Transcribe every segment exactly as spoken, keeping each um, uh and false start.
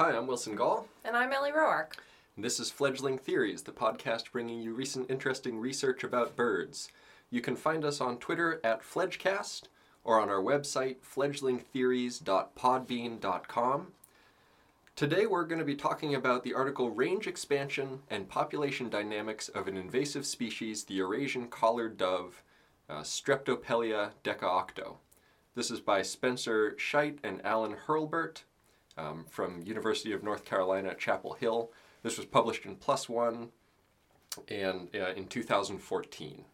Hi, I'm Wilson Gall. And I'm Ellie Roark. This is Fledgling Theories, the podcast bringing you recent interesting research about birds. You can find us on Twitter at Fledgecast or on our website, fledgling theories dot podbean dot com. Today we're going to be talking about the article Range Expansion and Population Dynamics of an Invasive Species, the Eurasian Collared Dove, uh, Streptopelia decaocto. This is by Spencer Scheidt and Allen Hurlbert um, from University of North Carolina at Chapel Hill. This was published in PLoS One and uh, in two thousand fourteen.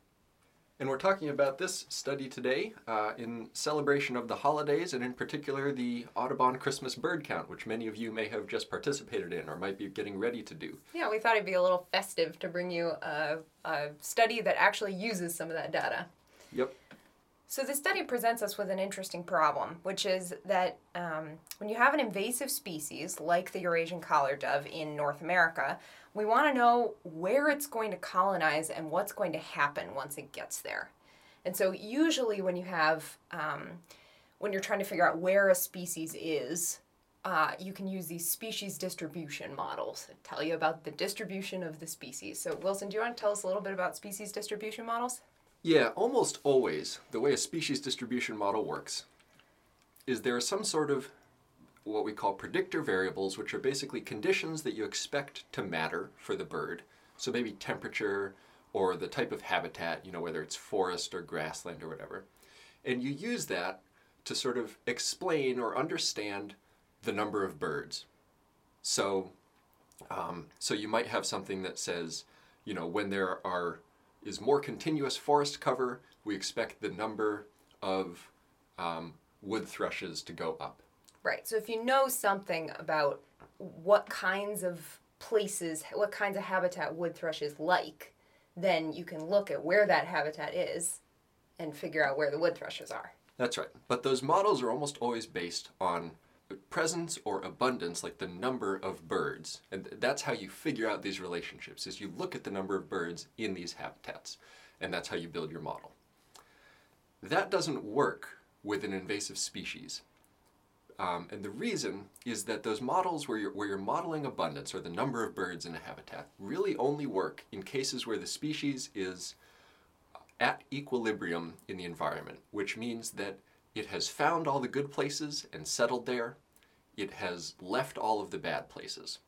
And we're talking about this study today uh, in celebration of the holidays, and in particular the Audubon Christmas Bird Count, which many of you may have just participated in or might be getting ready to do. Yeah, we thought it'd be a little festive to bring you a, a study that actually uses some of that data. Yep. So this study presents us with an interesting problem, which is that um, when you have an invasive species like the Eurasian collared dove in North America, we want to know where it's going to colonize and what's going to happen once it gets there. And so usually when you have, um, when you're trying to figure out where a species is, uh, you can use these species distribution models that tell you about the distribution of the species. So Wilson, do you want to tell us a little bit about species distribution models? Yeah, almost always the way a species distribution model works is there are some sort of what we call predictor variables, which are basically conditions that you expect to matter for the bird. So maybe temperature or the type of habitat, you know, whether it's forest or grassland or whatever. And you use that to sort of explain or understand the number of birds. So, um, so you might have something that says, you know, when there are is more continuous forest cover, we expect the number of um, wood thrushes to go up. Right, so if you know something about what kinds of places, what kinds of habitat wood thrushes like, then you can look at where that habitat is and figure out where the wood thrushes are. That's right, but those models are almost always based on presence or abundance, like the number of birds. And that's how you figure out these relationships, is you look at the number of birds in these habitats, and that's how you build your model. That doesn't work with an invasive species. Um, and the reason is that those models where you're, where you're modeling abundance or the number of birds in a habitat really only work in cases where the species is at equilibrium in the environment, which means that it has found all the good places and settled there. It has left all of the bad places.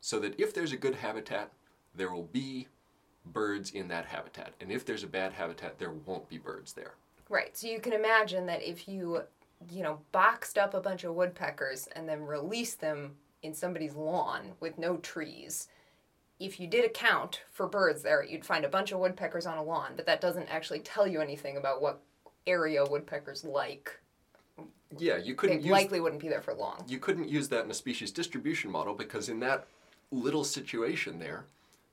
So that if there's a good habitat, there will be birds in that habitat. And if there's a bad habitat, there won't be birds there. Right. So you can imagine that if you, you know, boxed up a bunch of woodpeckers and then released them in somebody's lawn with no trees, if you did a count for birds there, you'd find a bunch of woodpeckers on a lawn, but that doesn't actually tell you anything about what area woodpeckers like. Yeah, you couldn't use... It likely wouldn't be there for long. You couldn't use that in a species distribution model because in that little situation there,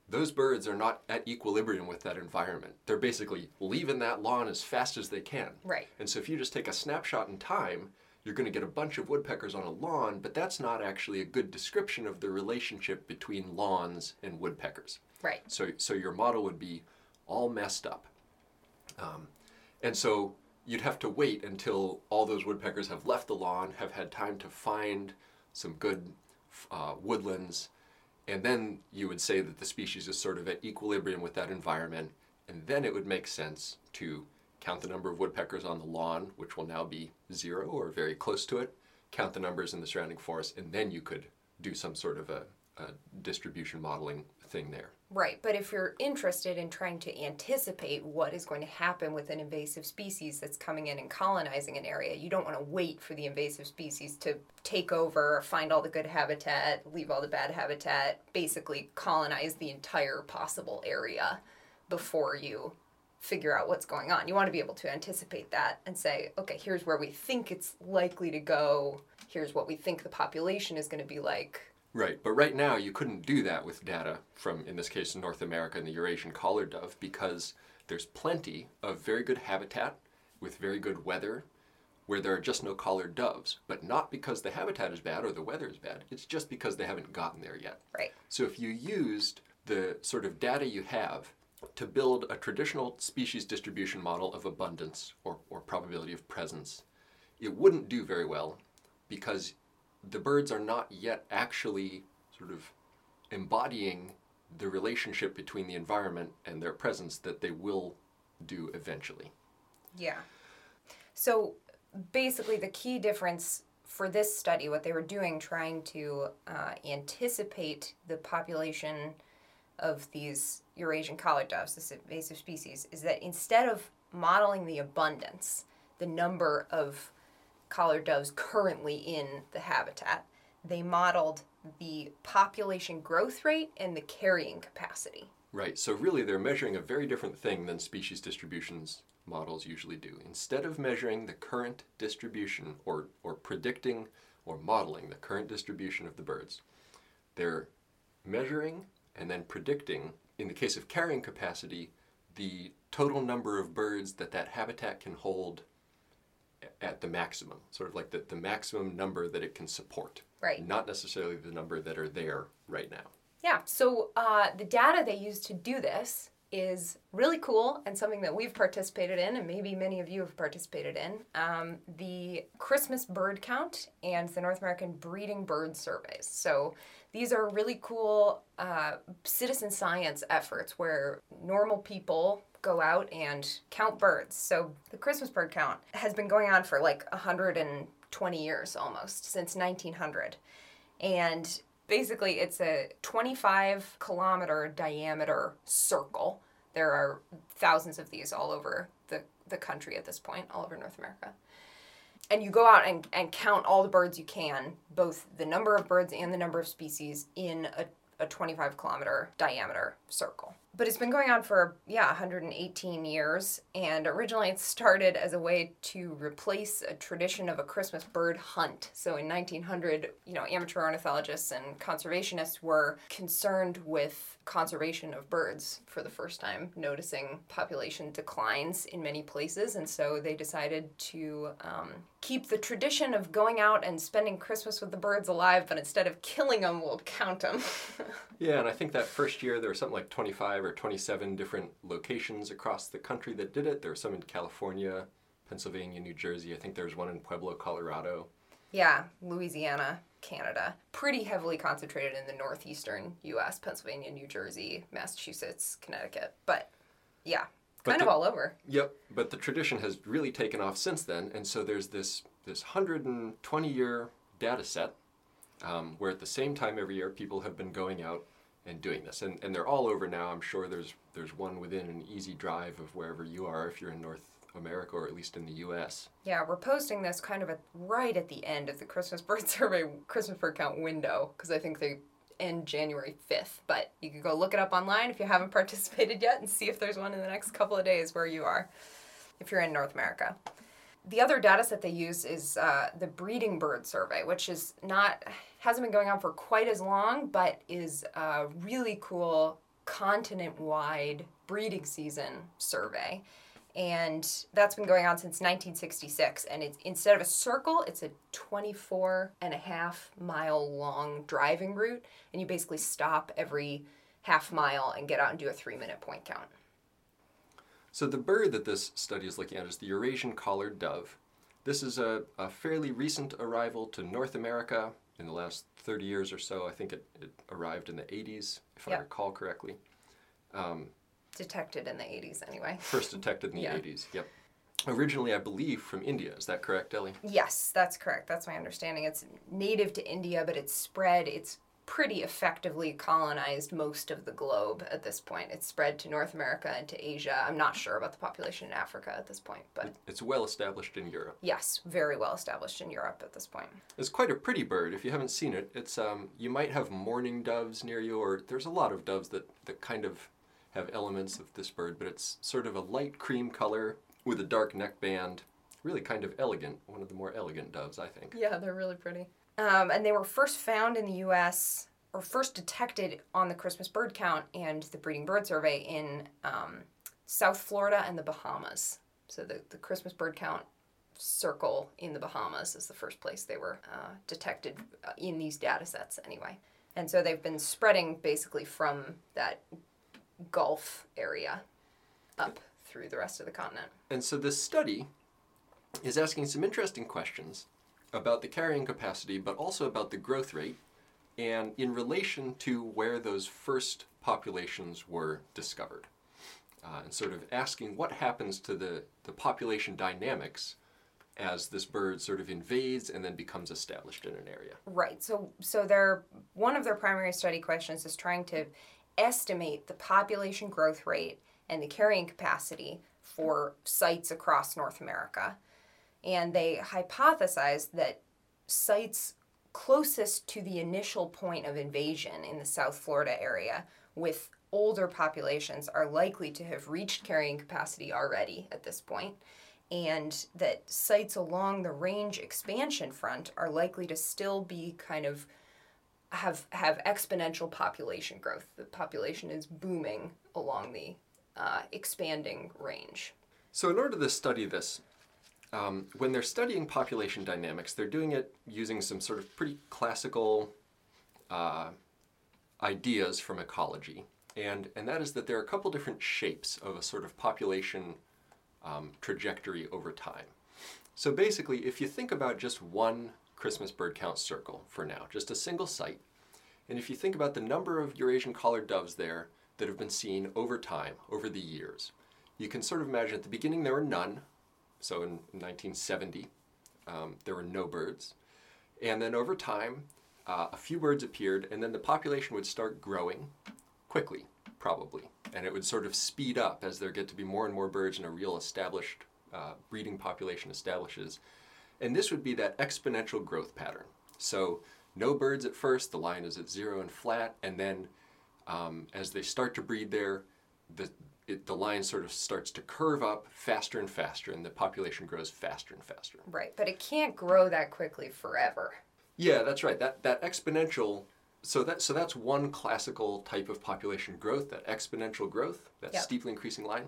those birds are not at equilibrium with that environment. They're basically leaving that lawn as fast as they can. Right. And so if you just take a snapshot in time, you're going to get a bunch of woodpeckers on a lawn, but that's not actually a good description of the relationship between lawns and woodpeckers. Right. So, so your model would be all messed up. Um, and so... You'd have to wait until all those woodpeckers have left the lawn, have had time to find some good uh, woodlands, and then you would say that the species is sort of at equilibrium with that environment, and then it would make sense to count the number of woodpeckers on the lawn, which will now be zero or very close to it, count the numbers in the surrounding forest, and then you could do some sort of a, a distribution modeling thing there. Right, but if you're interested in trying to anticipate what is going to happen with an invasive species that's coming in and colonizing an area, you don't want to wait for the invasive species to take over, find all the good habitat, leave all the bad habitat, basically colonize the entire possible area before you figure out what's going on. You want to be able to anticipate that and say, okay, here's where we think it's likely to go, here's what we think the population is going to be like. Right, but right now you couldn't do that with data from, in this case, North America and the Eurasian collared dove, because there's plenty of very good habitat with very good weather where there are just no collared doves, but not because the habitat is bad or the weather is bad, it's just because they haven't gotten there yet. Right. So if you used the sort of data you have to build a traditional species distribution model of abundance or, or probability of presence, it wouldn't do very well because the birds are not yet actually sort of embodying the relationship between the environment and their presence that they will do eventually. Yeah. So basically the key difference for this study, what they were doing, trying to uh, anticipate the population of these Eurasian collared doves, this invasive species, is that instead of modeling the abundance, the number of collared doves currently in the habitat, they modeled the population growth rate and the carrying capacity. Right, so really they're measuring a very different thing than species distributions models usually do. Instead of measuring the current distribution or, or predicting or modeling the current distribution of the birds, they're measuring and then predicting, in the case of carrying capacity, the total number of birds that that habitat can hold at the maximum, sort of like the, the maximum number that it can support. Right. Not necessarily the number that are there right now. Yeah, so uh, the data they used to do this is really cool and something that we've participated in, and maybe many of you have participated in, um, the Christmas Bird Count and the North American Breeding Bird Surveys. So these are really cool uh, citizen science efforts where normal people go out and count birds. So the Christmas Bird Count has been going on for like one hundred twenty years almost, since nineteen hundred. And basically, it's a twenty-five kilometer diameter circle. There are thousands of these all over the, the country at this point, all over North America. And you go out and, and count all the birds you can, both the number of birds and the number of species in a, a twenty-five kilometer diameter circle. But it's been going on for, yeah, one hundred eighteen years. And originally it started as a way to replace a tradition of a Christmas bird hunt. So in nineteen hundred, you know, amateur ornithologists and conservationists were concerned with conservation of birds for the first time, noticing population declines in many places. And so they decided to um, keep the tradition of going out and spending Christmas with the birds alive, but instead of killing them, we'll count them. Yeah, and I think that first year there were something like twenty-five or twenty-seven different locations across the country that did it. There were some in California, Pennsylvania, New Jersey. I think there was one in Pueblo, Colorado. Yeah, Louisiana, Canada. Pretty heavily concentrated in the northeastern U S, Pennsylvania, New Jersey, Massachusetts, Connecticut. But yeah, kind but of the, all over. Yep, but the tradition has really taken off since then. And so there's this, this one hundred twenty year data set um, where at the same time every year people have been going out and doing this, and and they're all over now. I'm sure there's there's one within an easy drive of wherever you are if you're in North America or at least in the U S. Yeah, we're posting this kind of at, right at the end of the Christmas Bird Survey, Christmas Bird Count window, because I think they end January fifth. But you can go look it up online if you haven't participated yet and see if there's one in the next couple of days where you are, if you're in North America. The other data set they use is uh, the breeding bird survey, which is not hasn't been going on for quite as long, but is a really cool continent-wide breeding season survey. And that's been going on since nineteen sixty-six. And it's, instead of a circle, it's a twenty-four and a half mile long driving route. And you basically stop every half mile and get out and do a three-minute point count. So the bird that this study is looking at is the Eurasian collared dove. This is a, a fairly recent arrival to North America in the last thirty years or so. I think it, it arrived in the eighties, if yep. I recall correctly. Um, detected in the eighties anyway. First detected in the yeah. eighties, yep. Originally, I believe, from India. Is that correct, Ellie? Yes, that's correct. That's my understanding. It's native to India, but it's spread. It's pretty effectively colonized most of the globe at this point. It's spread to North America and to Asia. I'm not sure about the population in Africa at this point, but it's well established in Europe. Yes, very well established in Europe at this point. It's quite a pretty bird. If you haven't seen it, it's um you might have mourning doves near you, or there's a lot of doves that that kind of have elements of this bird, but it's sort of a light cream color with a dark neck band. Really kind of elegant. One of the more elegant doves, I think. Yeah, they're really pretty. Um, and they were first found in the U S, or first detected on the Christmas Bird Count and the Breeding Bird Survey in um, South Florida and the Bahamas. So the, the Christmas Bird Count circle in the Bahamas is the first place they were uh, detected in these data sets anyway. And so they've been spreading basically from that Gulf area up through the rest of the continent. And so this study is asking some interesting questions about the carrying capacity, but also about the growth rate, and in relation to where those first populations were discovered. Uh, and sort of asking what happens to the, the population dynamics as this bird sort of invades and then becomes established in an area. Right. So so their one of their primary study questions is trying to estimate the population growth rate and the carrying capacity for sites across North America. And they hypothesized that sites closest to the initial point of invasion in the South Florida area with older populations are likely to have reached carrying capacity already at this point, and that sites along the range expansion front are likely to still be kind of have have exponential population growth. The population is booming along the uh, expanding range. So in order to study this, um, when they're studying population dynamics, they're doing it using some sort of pretty classical uh, ideas from ecology. And, and that is that there are a couple different shapes of a sort of population um, trajectory over time. So basically, if you think about just one Christmas bird count circle for now, just a single site, and if you think about the number of Eurasian collared doves there that have been seen over time, over the years, you can sort of imagine at the beginning there were none. So in nineteen seventy, um, there were no birds. And then over time, uh, a few birds appeared, and then the population would start growing quickly, probably, and it would sort of speed up as there get to be more and more birds and a real established uh, breeding population establishes. And this would be that exponential growth pattern. So no birds at first, the line is at zero and flat, and then um, as they start to breed there, the, it, the line sort of starts to curve up faster and faster, and the population grows faster and faster. Right, but it can't grow that quickly forever. Yeah, that's right. That, that exponential So that so that's one classical type of population growth, that exponential growth, that yep. steeply increasing line.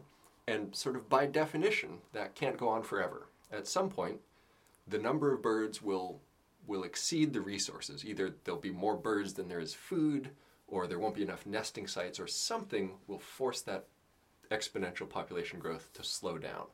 And sort of by definition, that can't go on forever. At some point, the number of birds will will exceed the resources. Either there'll be more birds than there is food, or there won't be enough nesting sites, or something will force that exponential population growth to slow down.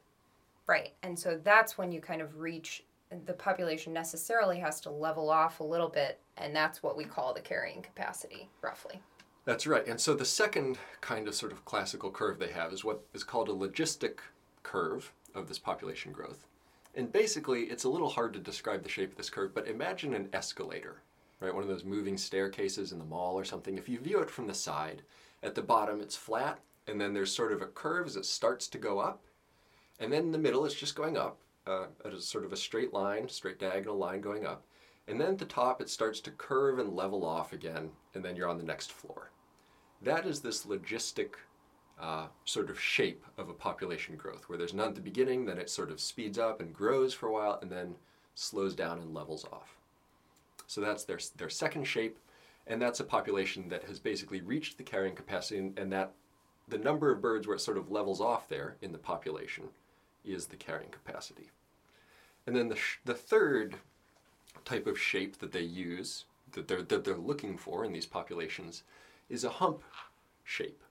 Right. And so that's when you kind of reach the population necessarily has to level off a little bit, and that's what we call the carrying capacity, roughly. That's right. And so the second kind of sort of classical curve they have is what is called a logistic curve of this population growth. And basically, it's a little hard to describe the shape of this curve, but imagine an escalator, right? One of those moving staircases in the mall or something. If you view it from the side, at the bottom it's flat, and then there's sort of a curve as it starts to go up, and then in the middle it's just going up. Uh, at a sort of a straight line, straight diagonal line going up. And then at the top, it starts to curve and level off again, and then you're on the next floor. That is this logistic uh, sort of shape of a population growth, where there's none at the beginning, then it sort of speeds up and grows for a while, and then slows down and levels off. So that's their, their second shape, and that's a population that has basically reached the carrying capacity, and, and that the number of birds where it sort of levels off there in the population is the carrying capacity. And then the sh- the third type of shape that they use, that they're, that they're looking for in these populations, is a hump shape.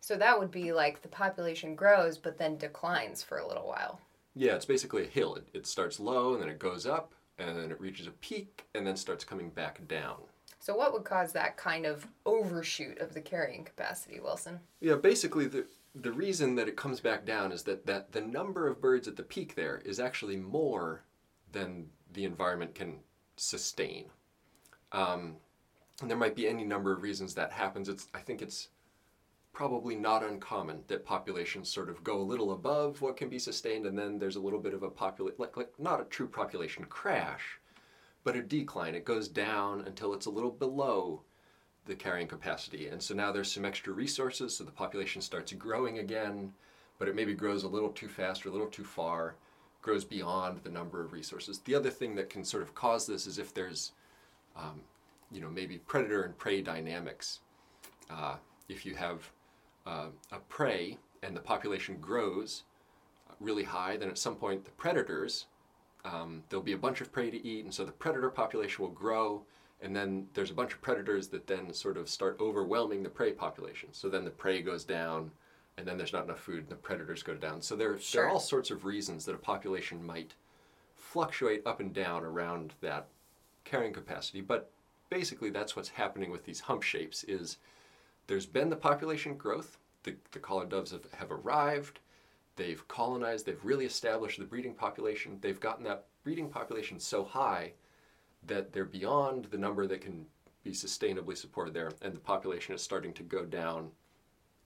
So that would be like the population grows but then declines for a little while. Yeah, it's basically a hill. It, it starts low and then it goes up and then it reaches a peak and then starts coming back down. So what would cause that kind of overshoot of the carrying capacity, Wilson? Yeah, basically the The reason that it comes back down is that, that the number of birds at the peak there is actually more than the environment can sustain. Um, and there might be any number of reasons that happens. It's I think it's probably not uncommon that populations sort of go a little above what can be sustained, and then there's a little bit of a population, like, like not a true population crash, but a decline. It goes down until it's a little below the carrying capacity. And so now there's some extra resources, so the population starts growing again, but it maybe grows a little too fast or a little too far, grows beyond the number of resources. The other thing that can sort of cause this is if there's, um, you know, maybe predator and prey dynamics. Uh, if you have uh, a prey and the population grows really high, then at some point the predators, um, there'll be a bunch of prey to eat, and so the predator population will grow. And then there's a bunch of predators that then sort of start overwhelming the prey population. So then the prey goes down, and then there's not enough food, and the predators go down. So there, sure. there are all sorts of reasons that a population might fluctuate up and down around that carrying capacity, but basically that's what's happening with these hump shapes. Is there's been the population growth, the, the collared doves have, have arrived, they've colonized, they've really established the breeding population, they've gotten that breeding population so high that they're beyond the number that can be sustainably supported there, and the population is starting to go down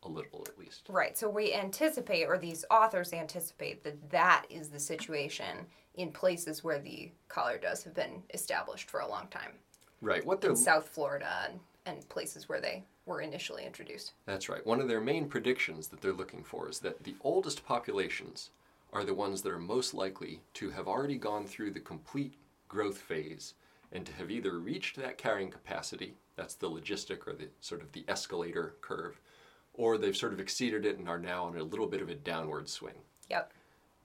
a little at least. Right, so we anticipate, or these authors anticipate, that that is the situation in places where the collared doves have been established for a long time. Right. What in South Florida and, and places where they were initially introduced. That's right. One of their main predictions that they're looking for is that the oldest populations are the ones that are most likely to have already gone through the complete growth phase and to have either reached that carrying capacity, that's the logistic or the sort of the escalator curve, or they've sort of exceeded it and are now on a little bit of a downward swing. Yep.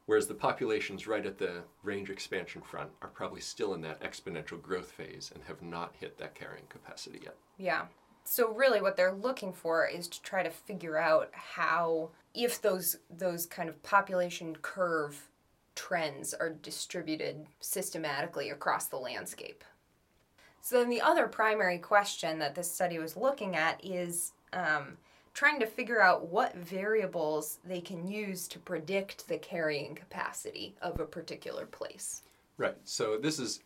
Whereas the populations right at the range expansion front are probably still in that exponential growth phase and have not hit that carrying capacity yet. Yeah. So really what they're looking for is to try to figure out how, if those those kind of population curve trends are distributed systematically across the landscape. So then the other primary question that this study was looking at is um, trying to figure out what variables they can use to predict the carrying capacity of a particular place. Right. So this is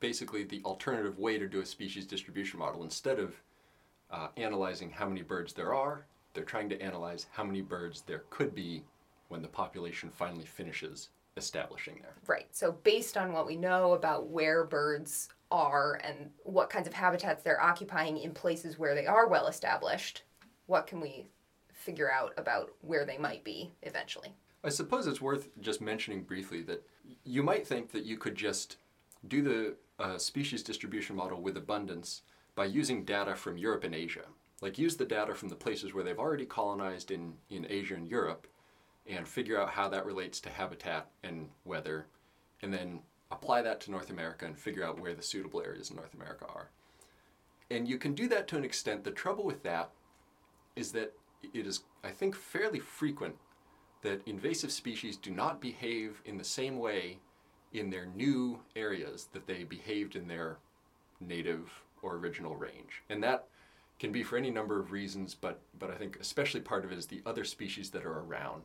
basically the alternative way to do a species distribution model. Instead of uh, analyzing how many birds there are, they're trying to analyze how many birds there could be when the population finally finishes establishing there. Right. So based on what we know about where birds are and what kinds of habitats they're occupying in places where they are well established, what can we figure out about where they might be eventually? I suppose it's worth just mentioning briefly that you might think that you could just do the uh, species distribution model with abundance by using data from Europe and Asia. Like use the data from the places where they've already colonized in, in Asia and Europe and figure out how that relates to habitat and weather, and then apply that to North America and figure out where the suitable areas in North America are. And you can do that to an extent. The trouble with that is that it is, I think, fairly frequent that invasive species do not behave in the same way in their new areas that they behaved in their native or original range. And that can be for any number of reasons, but, but I think especially part of it is the other species that are around.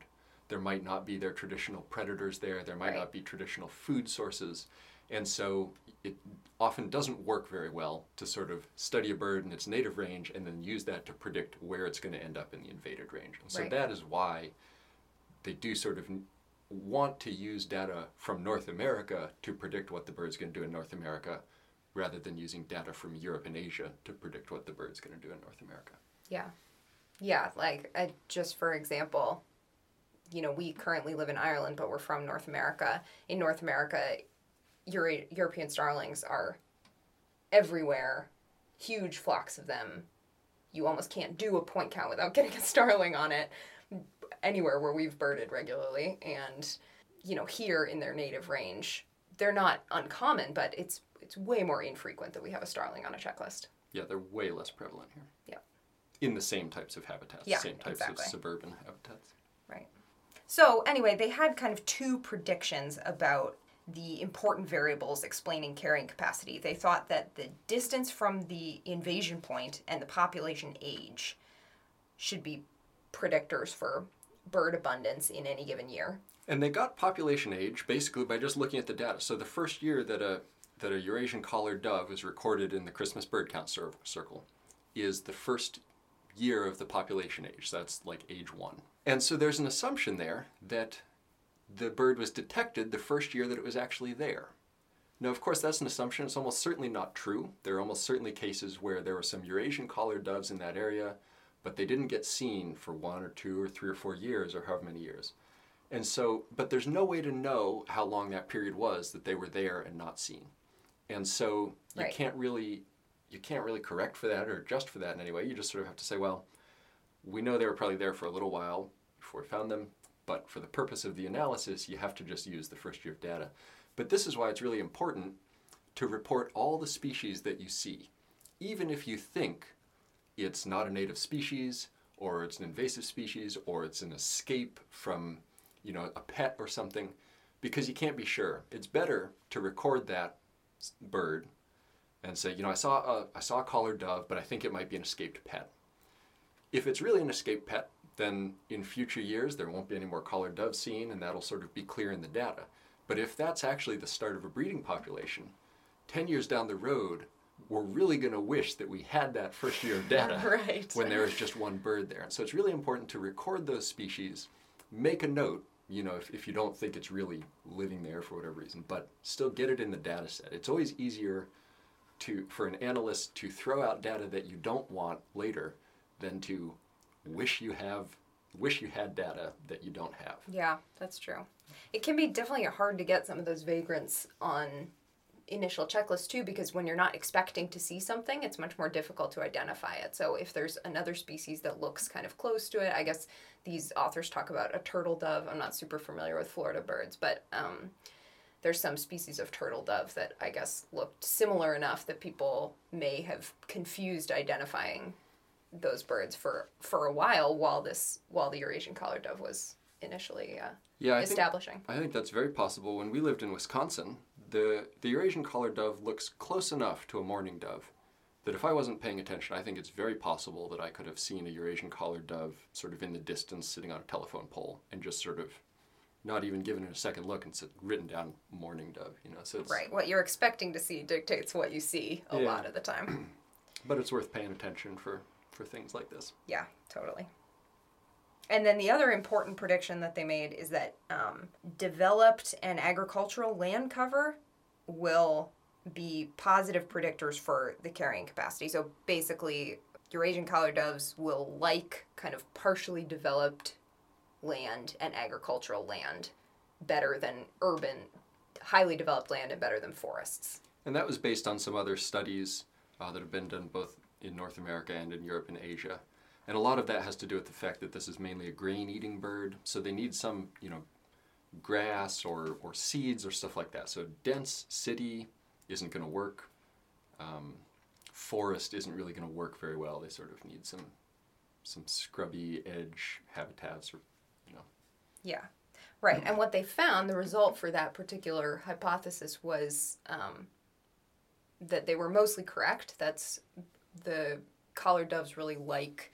There might not be their traditional predators there, there might right. not be traditional food sources, and so it often doesn't work very well to sort of study a bird in its native range and then use that to predict where it's going to end up in the invaded range. And so right. that is why they do sort of want to use data from North America to predict what the bird's going to do in North America, rather than using data from Europe and Asia to predict what the bird's going to do in North America. Yeah. Yeah, like uh, just for example, you know, we currently live in Ireland, but we're from North America. In North America, Euro- European starlings are everywhere, huge flocks of them. You almost can't do a point count without getting a starling on it anywhere where we've birded regularly. And, you know, here in their native range, they're not uncommon, but it's it's way more infrequent that we have a starling on a checklist. Yeah, they're way less prevalent here. Yeah. In the same types of habitats, yeah, same types exactly. of suburban habitats. Right. So anyway, they had kind of two predictions about the important variables explaining carrying capacity. They thought that the distance from the invasion point and the population age should be predictors for bird abundance in any given year. And they got population age basically by just looking at the data. So the first year that a that a Eurasian collared dove is recorded in the Christmas Bird Count cir- circle is the first year of the population age. So that's like age one. And so there's an assumption there that the bird was detected the first year that it was actually there. Now, of course, that's an assumption. It's almost certainly not true. There are almost certainly cases where there were some Eurasian collared doves in that area, but they didn't get seen for one or two or three or four years or however many years. And so, but there's no way to know how long that period was that they were there and not seen. And so you right. can't really, you can't really correct for that or adjust for that in any way. You just sort of have to say, well, we know they were probably there for a little while before we found them. But for the purpose of the analysis, you have to just use the first year of data. But this is why it's really important to report all the species that you see, even if you think it's not a native species, or it's an invasive species, or it's an escape from, you know, a pet or something. because you can't be sure. It's better to record that bird and say, you know, I saw a, I saw a collared dove, but I think it might be an escaped pet. If it's really an escaped pet, then in future years there won't be any more collared doves seen, and that'll sort of be clear in the data. But if that's actually the start of a breeding population, ten years down the road, we're really going to wish that we had that first year of data right. when there was just one bird there. And so it's really important to record those species, make a note, you know, if, if you don't think it's really living there for whatever reason, but still get it in the data set. It's always easier to for an analyst to throw out data that you don't want later than to wish you have wish you had data that you don't have. Yeah, that's true. It can be definitely hard to get some of those vagrants on initial checklists too, because when you're not expecting to see something, it's much more difficult to identify it. So if there's another species that looks kind of close to it, I guess these authors talk about a turtle dove. I'm not super familiar with Florida birds, but um, there's some species of turtle dove that I guess looked similar enough that people may have confused identifying those birds for, for a while while this while the Eurasian collared dove was initially uh, yeah, I establishing. Think, I think that's very possible. When we lived in Wisconsin, the, the Eurasian collared dove looks close enough to a mourning dove that if I wasn't paying attention, I think it's very possible that I could have seen a Eurasian collared dove sort of in the distance sitting on a telephone pole and just sort of not even given it a second look and written down mourning dove. You know, so it's, right. What you're expecting to see dictates what you see a yeah. lot of the time. But it's worth paying attention for, for things like this. Yeah, totally. And then the other important prediction that they made is that um, developed and agricultural land cover will be positive predictors for the carrying capacity. So basically, Eurasian collared doves will like kind of partially developed land and agricultural land better than urban, highly developed land and better than forests. And that was based on some other studies uh, that have been done both in North America and in Europe and Asia. And a lot of that has to do with the fact that this is mainly a grain-eating bird, so they need some, you know, grass or, or seeds or stuff like that. So dense city isn't going to work. Um, forest isn't really going to work very well. They sort of need some some scrubby edge habitats, or you know. Yeah, right. And what they found, the result for that particular hypothesis was um, that they were mostly correct. That's the collared doves really like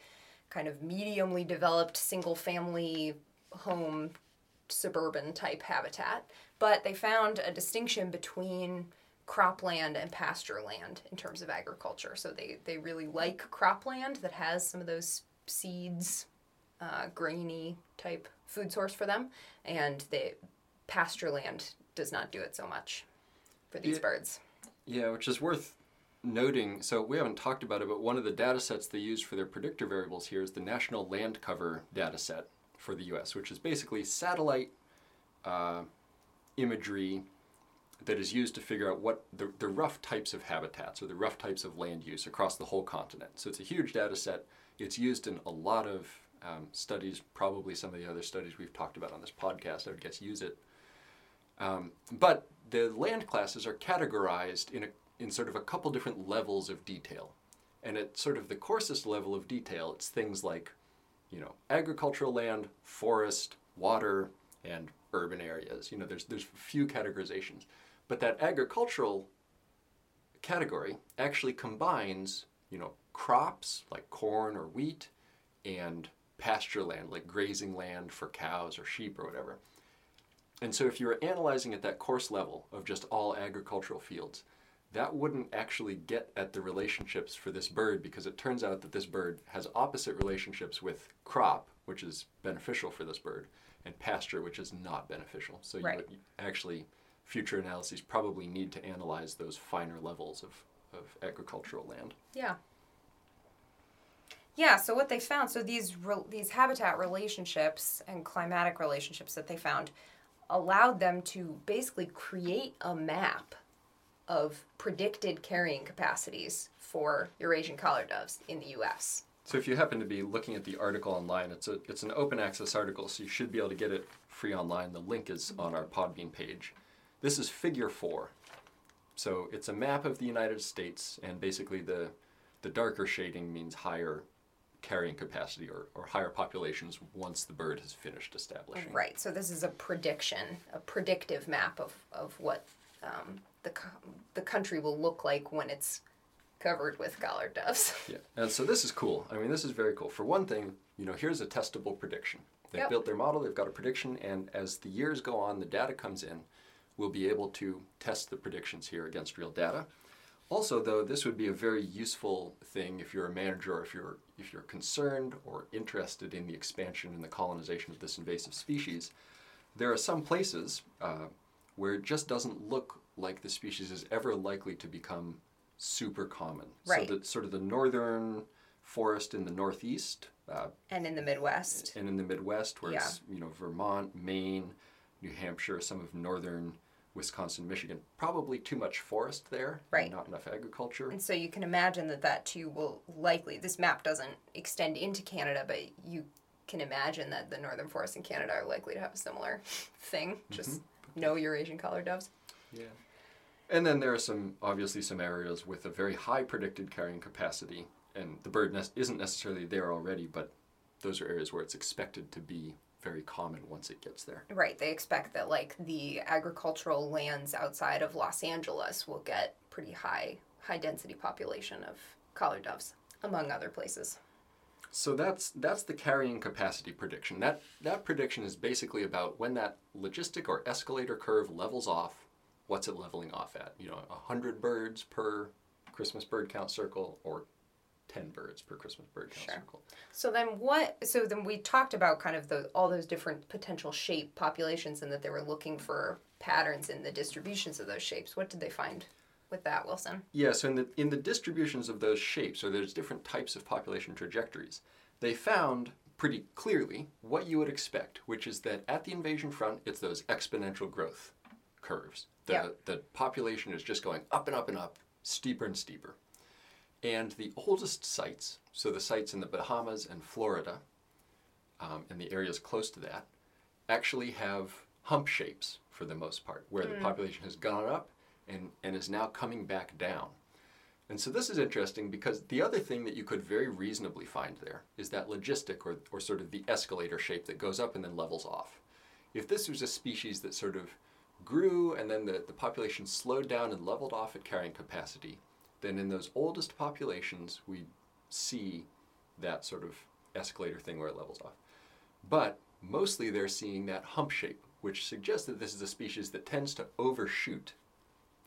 kind of mediumly developed single-family home suburban type habitat, but they found a distinction between cropland and pasture land in terms of agriculture. So they, they really like cropland that has some of those seeds, uh, grainy type food source for them, and the pasture land does not do it so much for these yeah, birds. Yeah, which is worth noting, so we haven't talked about it, but one of the data sets they use for their predictor variables here is the National Land Cover Data Set for the U S, which is basically satellite uh, imagery that is used to figure out what the, the rough types of habitats or the rough types of land use across the whole continent. So it's a huge data set. It's used in a lot of um, studies, probably some of the other studies we've talked about on this podcast, I would guess, use it. Um, but the land classes are categorized in a in sort of a couple different levels of detail. And at sort of the coarsest level of detail, it's things like, you know, agricultural land, forest, water, and urban areas. You know, there's there's few categorizations. But that agricultural category actually combines, you know, crops like corn or wheat and pasture land, like grazing land for cows or sheep or whatever. And so if you were analyzing at that coarse level of just all agricultural fields, that wouldn't actually get at the relationships for this bird, because it turns out that this bird has opposite relationships with crop, which is beneficial for this bird, and pasture, which is not beneficial. So right. you would actually, future analyses probably need to analyze those finer levels of, of agricultural land. Yeah. Yeah, so what they found, so these re- these habitat relationships and climatic relationships that they found allowed them to basically create a map of predicted carrying capacities for Eurasian collared doves in the U S. So if you happen to be looking at the article online, it's a it's an open access article, so you should be able to get it free online. The link is on our Podbean page. This is figure four. So it's a map of the United States, and basically the, the darker shading means higher carrying capacity or, or higher populations once the bird has finished establishing. Right, so this is a prediction, a predictive map of, of what um, the the country will look like when it's covered with collared doves. Yeah, and so this is cool. I mean, this is very cool. For one thing, you know, here's a testable prediction. They've yep. built their model, they've got a prediction, and as the years go on, the data comes in, we'll be able to test the predictions here against real data. Also, though, this would be a very useful thing if you're a manager, or if you're if you're concerned or interested in the expansion and the colonization of this invasive species. There are some places uh, where it just doesn't look like the species is ever likely to become super common. Right. So that sort of the northern forest in the northeast. Uh, and in the Midwest. And in the Midwest, where yeah. it's, you know, Vermont, Maine, New Hampshire, some of northern Wisconsin, Michigan, probably too much forest there, right. and not enough agriculture. And so you can imagine that that too will likely, this map doesn't extend into Canada, but you can imagine that the northern forests in Canada are likely to have a similar thing, just mm-hmm. no Eurasian collared doves. Yeah. And then there are some, obviously some areas with a very high predicted carrying capacity, and the bird nest isn't necessarily there already, but those are areas where it's expected to be very common once it gets there. Right, they expect that like the agricultural lands outside of Los Angeles will get pretty high, high density population of collared doves, among other places. So that's that's the carrying capacity prediction. That that prediction is basically about when that logistic or escalator curve levels off, what's it leveling off at? You know, one hundred birds per Christmas bird count circle, or ten birds per Christmas bird count sure. circle. So then what, so then we talked about kind of the, all those different potential shape populations and that they were looking for patterns in the distributions of those shapes. What did they find with that, Wilson? Yeah, so in the, in the distributions of those shapes, so there's different types of population trajectories, they found pretty clearly what you would expect, which is that at the invasion front, it's those exponential growth curves. The, yep. the population is just going up and up and up, steeper and steeper. And the oldest sites, so the sites in the Bahamas and Florida, um, and the areas close to that, actually have hump shapes for the most part, where mm. the population has gone up and, and is now coming back down. And so this is interesting because the other thing that you could very reasonably find there is that logistic or, or sort of the escalator shape that goes up and then levels off. If this was a species that sort of grew and then the, the population slowed down and leveled off at carrying capacity, then in those oldest populations, we see that sort of escalator thing where it levels off. But mostly they're seeing that hump shape, which suggests that this is a species that tends to overshoot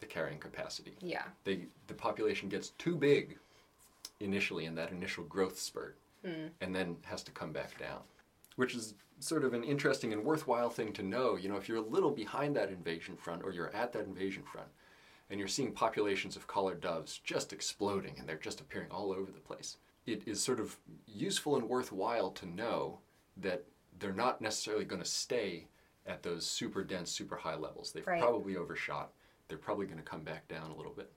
the carrying capacity. Yeah. They, the population gets too big initially in that initial growth spurt, mm. and then has to come back down, which is sort of an interesting and worthwhile thing to know. You know, if you're a little behind that invasion front or you're at that invasion front, and you're seeing populations of collared doves just exploding, and they're just appearing all over the place, it is sort of useful and worthwhile to know that they're not necessarily going to stay at those super dense, super high levels. They've right. probably overshot. They're probably going to come back down a little bit.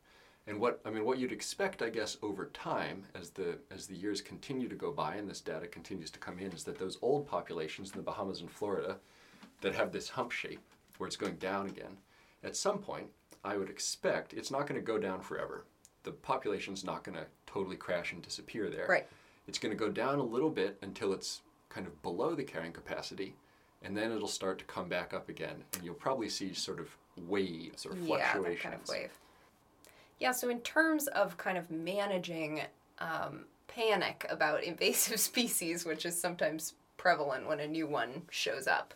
And what I mean, what you'd expect, I guess, over time, as the as the years continue to go by and this data continues to come in, is that those old populations in the Bahamas and Florida that have this hump shape, where it's going down again, at some point, I would expect it's not going to go down forever. The population's not going to totally crash and disappear there. Right. It's going to go down a little bit until it's kind of below the carrying capacity, and then it'll start to come back up again, and you'll probably see sort of waves or fluctuations. Yeah, that kind of wave. Yeah, so in terms of kind of managing um, panic about invasive species, which is sometimes prevalent when a new one shows up,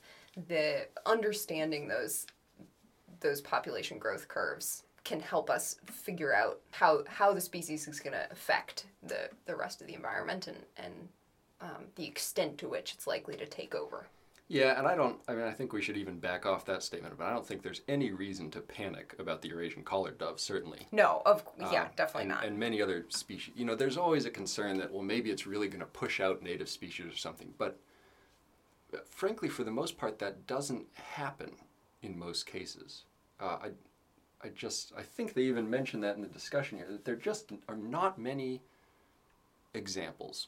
the understanding those those population growth curves can help us figure out how, how the species is going to affect the, the rest of the environment and, and um, the extent to which it's likely to take over. Yeah, and I don't, I mean, I think we should even back off that statement, but I don't think there's any reason to panic about the Eurasian collared dove, certainly. No, of yeah, um, definitely and, not. And many other species. You know, there's always a concern that, well, maybe it's really going to push out native species or something, but frankly, for the most part, that doesn't happen in most cases. Uh, I, I just, I think they even mentioned that in the discussion here, that there just are not many examples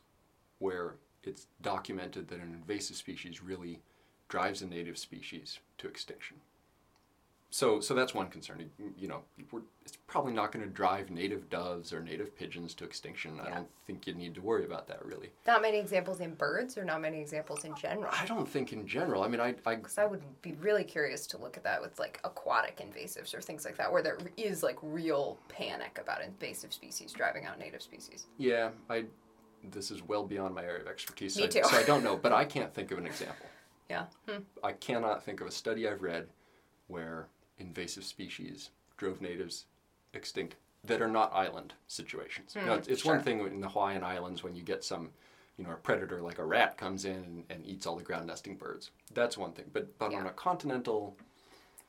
where it's documented that an invasive species really drives a native species to extinction. So, so that's one concern. You know, we're, it's probably not going to drive native doves or native pigeons to extinction. Yeah. I don't think you need to worry about that, really. Not many examples in birds, or not many examples in general? I don't think in general. I mean, I... Because I, I would be really curious to look at that with, like, aquatic invasives or things like that, where there is, like, real panic about invasive species driving out native species. Yeah, I... This is well beyond my area of expertise. Me so, too. I, so I don't know, but I can't think of an example. Yeah. Hmm. I cannot think of a study I've read where... invasive species drove natives extinct that are not island situations. Mm, now, it's it's sure. one thing in the Hawaiian Islands when you get some, you know, a predator like a rat comes in and, and eats all the ground nesting birds. That's one thing. But but yeah. on a continental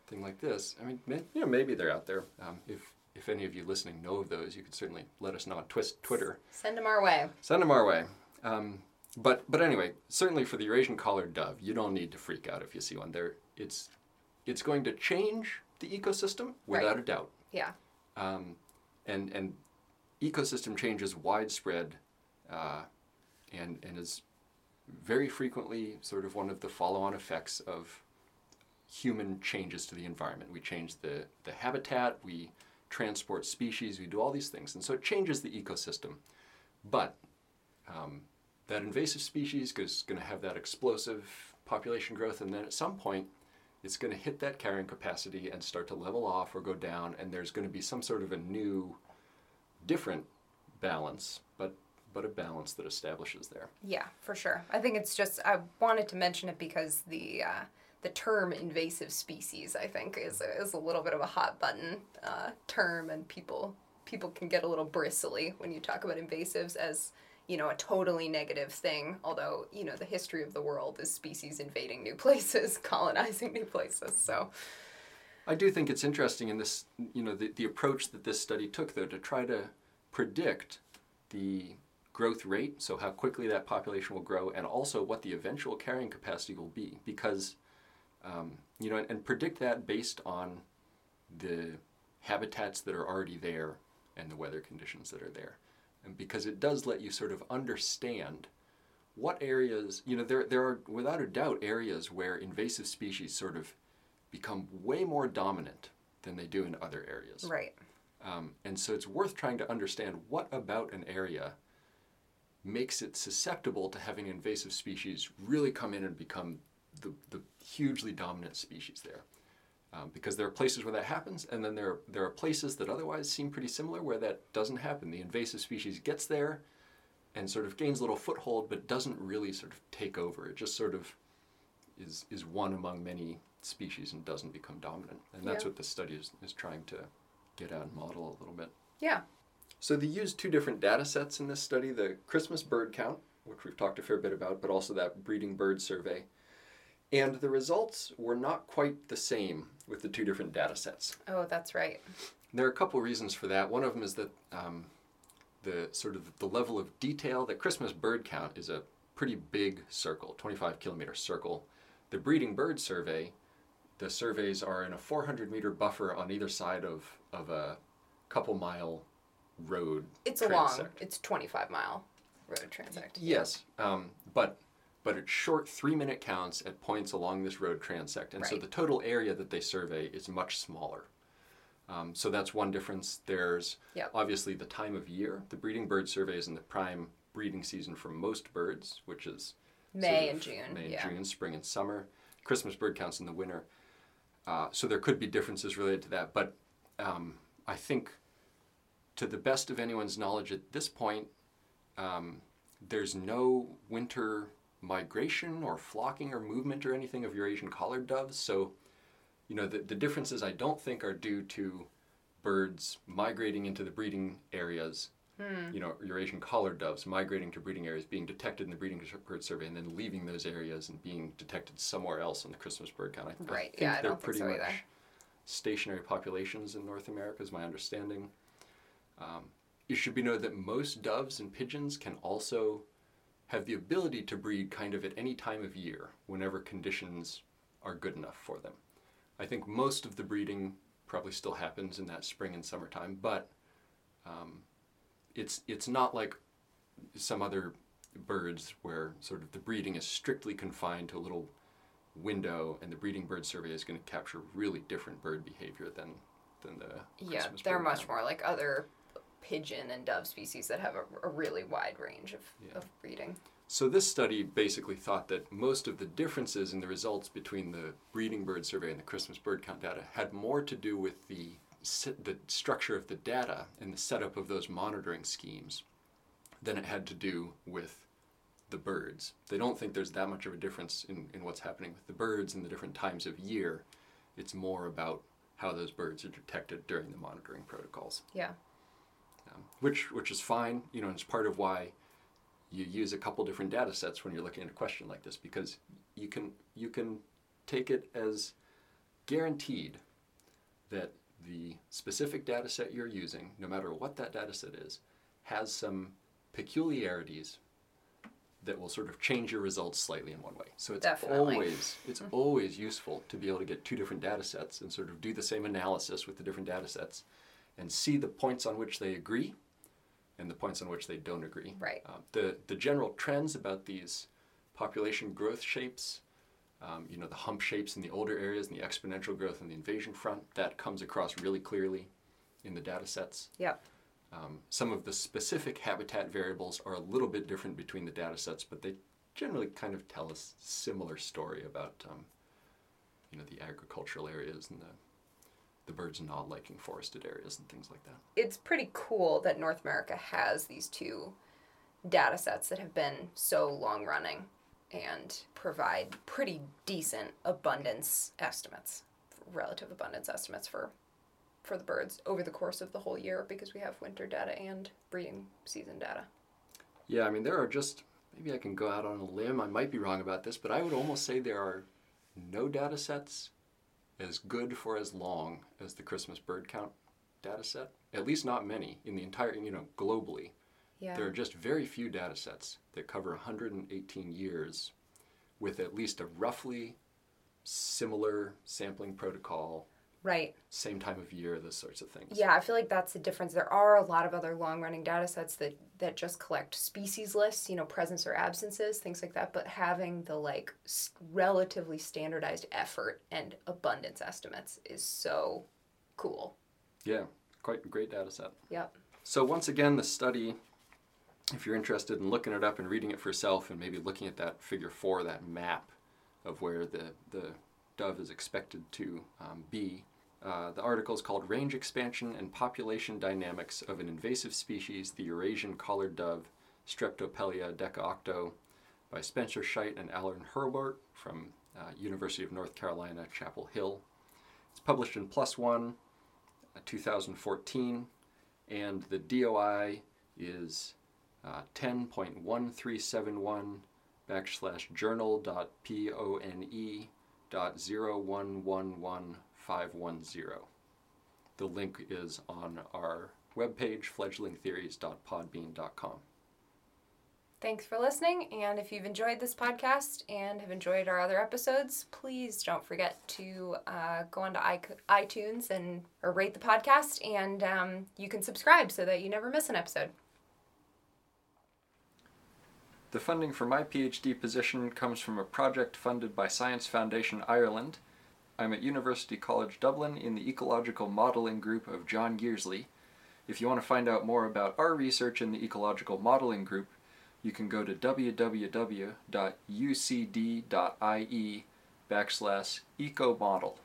thing like this, I mean, may, you know, maybe they're out there. Um, if if any of you listening know of those, you could certainly let us know on twist, Twitter. Send them our way. Send them our way. Um, but but anyway, certainly for the Eurasian collared dove, you don't need to freak out if you see one. There, it's. It's going to change the ecosystem without right. a doubt. Yeah. Um, and and ecosystem change is widespread, uh, and and is very frequently sort of one of the follow-on effects of human changes to the environment. We change the the habitat, we transport species, we do all these things, and so it changes the ecosystem. But um, that invasive species is going to have that explosive population growth, and then at some point, it's going to hit that carrying capacity and start to level off or go down, and there's going to be some sort of a new, different balance, but but a balance that establishes there. Yeah, for sure. I think it's just, I wanted to mention it because the uh, the term invasive species, I think, is, is a little bit of a hot button uh, term, and people people can get a little bristly when you talk about invasives as, you know, a totally negative thing, although, you know, the history of the world is species invading new places, colonizing new places, so. I do think it's interesting in this, you know, the, the approach that this study took, though, to try to predict the growth rate, so how quickly that population will grow, and also what the eventual carrying capacity will be, because, um, you know, and, and predict that based on the habitats that are already there and the weather conditions that are there. And because it does let you sort of understand what areas, you know, there there are without a doubt areas where invasive species sort of become way more dominant than they do in other areas. Right. Um, and so it's worth trying to understand what about an area makes it susceptible to having invasive species really come in and become the, the hugely dominant species there. Um, because there are places where that happens, and then there, there are places that otherwise seem pretty similar where that doesn't happen. The invasive species gets there and sort of gains a little foothold, but doesn't really sort of take over. It just sort of is is one among many species and doesn't become dominant. And that's yeah. what this study is, is trying to get out and model a little bit. Yeah. So they used two different data sets in this study, the Christmas bird count, which we've talked a fair bit about, but also that breeding bird survey. And the results were not quite the same with the two different data sets. Oh, that's right. There are a couple reasons for that. One of them is that um, the sort of the level of detail, the Christmas bird count is a pretty big circle, twenty-five kilometer circle. The breeding bird survey, the surveys are in a four hundred meter buffer on either side of, of a couple mile road It's transect. a long, it's twenty-five mile road transect. Yes, um, but... but it's short three-minute counts at points along this road transect. And right. so the total area that they survey is much smaller. Um, so that's one difference. There's yep. obviously the time of year. The breeding bird survey is in the prime breeding season for most birds, which is May and June. May and yeah. June, spring and summer. Christmas bird counts in the winter. Uh, so there could be differences related to that. But um, I think to the best of anyone's knowledge at this point, um, there's no winter migration or flocking or movement or anything of Eurasian collared doves. So, you know, the, the differences I don't think are due to birds migrating into the breeding areas, hmm. you know, Eurasian collared doves migrating to breeding areas, being detected in the breeding bird survey, and then leaving those areas and being detected somewhere else in the Christmas bird count. I, right. I think yeah, they're I pretty think so much either. stationary populations in North America is my understanding. Um, it should be noted that most doves and pigeons can also have the ability to breed kind of at any time of year, whenever conditions are good enough for them. I think most of the breeding probably still happens in that spring and summertime, but um, it's it's not like some other birds where sort of the breeding is strictly confined to a little window, and the breeding bird survey is going to capture really different bird behavior than than the yeah Christmas they're bird much count. More like other pigeon and dove species that have a, a really wide range of, yeah. of breeding. So this study basically thought that most of the differences in the results between the breeding bird survey and the Christmas bird count data had more to do with the the structure of the data and the setup of those monitoring schemes than it had to do with the birds. They don't think there's that much of a difference in, in what's happening with the birds and the different times of year. It's more about how those birds are detected during the monitoring protocols. Yeah. Um, which which is fine, you know, and it's part of why you use a couple different data sets when you're looking at a question like this, because you can you can take it as guaranteed that the specific data set you're using, no matter what that data set is, has some peculiarities that will sort of change your results slightly in one way. So it's Definitely. always it's always useful to be able to get two different data sets and sort of do the same analysis with the different data sets and see the points on which they agree and the points on which they don't agree. Right. Um, the, the general trends about these population growth shapes, um, you know, the hump shapes in the older areas and the exponential growth in the invasion front, that comes across really clearly in the data sets. Yep. Um, some of the specific habitat variables are a little bit different between the data sets, but they generally kind of tell a similar story about, um, you know, the agricultural areas and the the birds not liking forested areas and things like that. It's pretty cool that North America has these two data sets that have been so long running and provide pretty decent abundance estimates, relative abundance estimates for for the birds over the course of the whole year, because we have winter data and breeding season data. Yeah, I mean, there are just, maybe I can go out on a limb, I might be wrong about this, but I would almost say there are no data sets as good for as long as the Christmas bird count data set. At least not many in the entire, you know, globally. Yeah. There are just very few data sets that cover one hundred eighteen years with at least a roughly similar sampling protocol. Right. Same time of year, those sorts of things. Yeah, I feel like that's the difference. There are a lot of other long-running data sets that, that just collect species lists, you know, presence or absences, things like that, but having the, like, relatively standardized effort and abundance estimates is so cool. Yeah, quite a great data set. Yep. So once again, the study, if you're interested in looking it up and reading it for yourself and maybe looking at that figure four, that map of where the... the dove is expected to um, be. Uh, the article is called Range Expansion and Population Dynamics of an Invasive Species, the Eurasian Collared Dove, Streptopelia decaocto, by Spencer Scheidt and Allen Hurlbert from uh, University of North Carolina at Chapel Hill. It's published in PLoS One, uh, two thousand fourteen, and the D O I is uh, ten point one three seven one backslash journal dot P O N E dot zero one one one five one zero. The link is on our webpage, fledgling theories dot podbean dot com. Thanks for listening, and if you've enjoyed this podcast and have enjoyed our other episodes, please don't forget to uh, go onto iTunes and or rate the podcast, and um, you can subscribe so that you never miss an episode. The funding for my PhD position comes from a project funded by Science Foundation Ireland. I'm at University College Dublin in the Ecological Modeling Group of John Gearsley. If you want to find out more about our research in the Ecological Modeling Group, you can go to w w w dot u c d dot i e backslash ecomodel.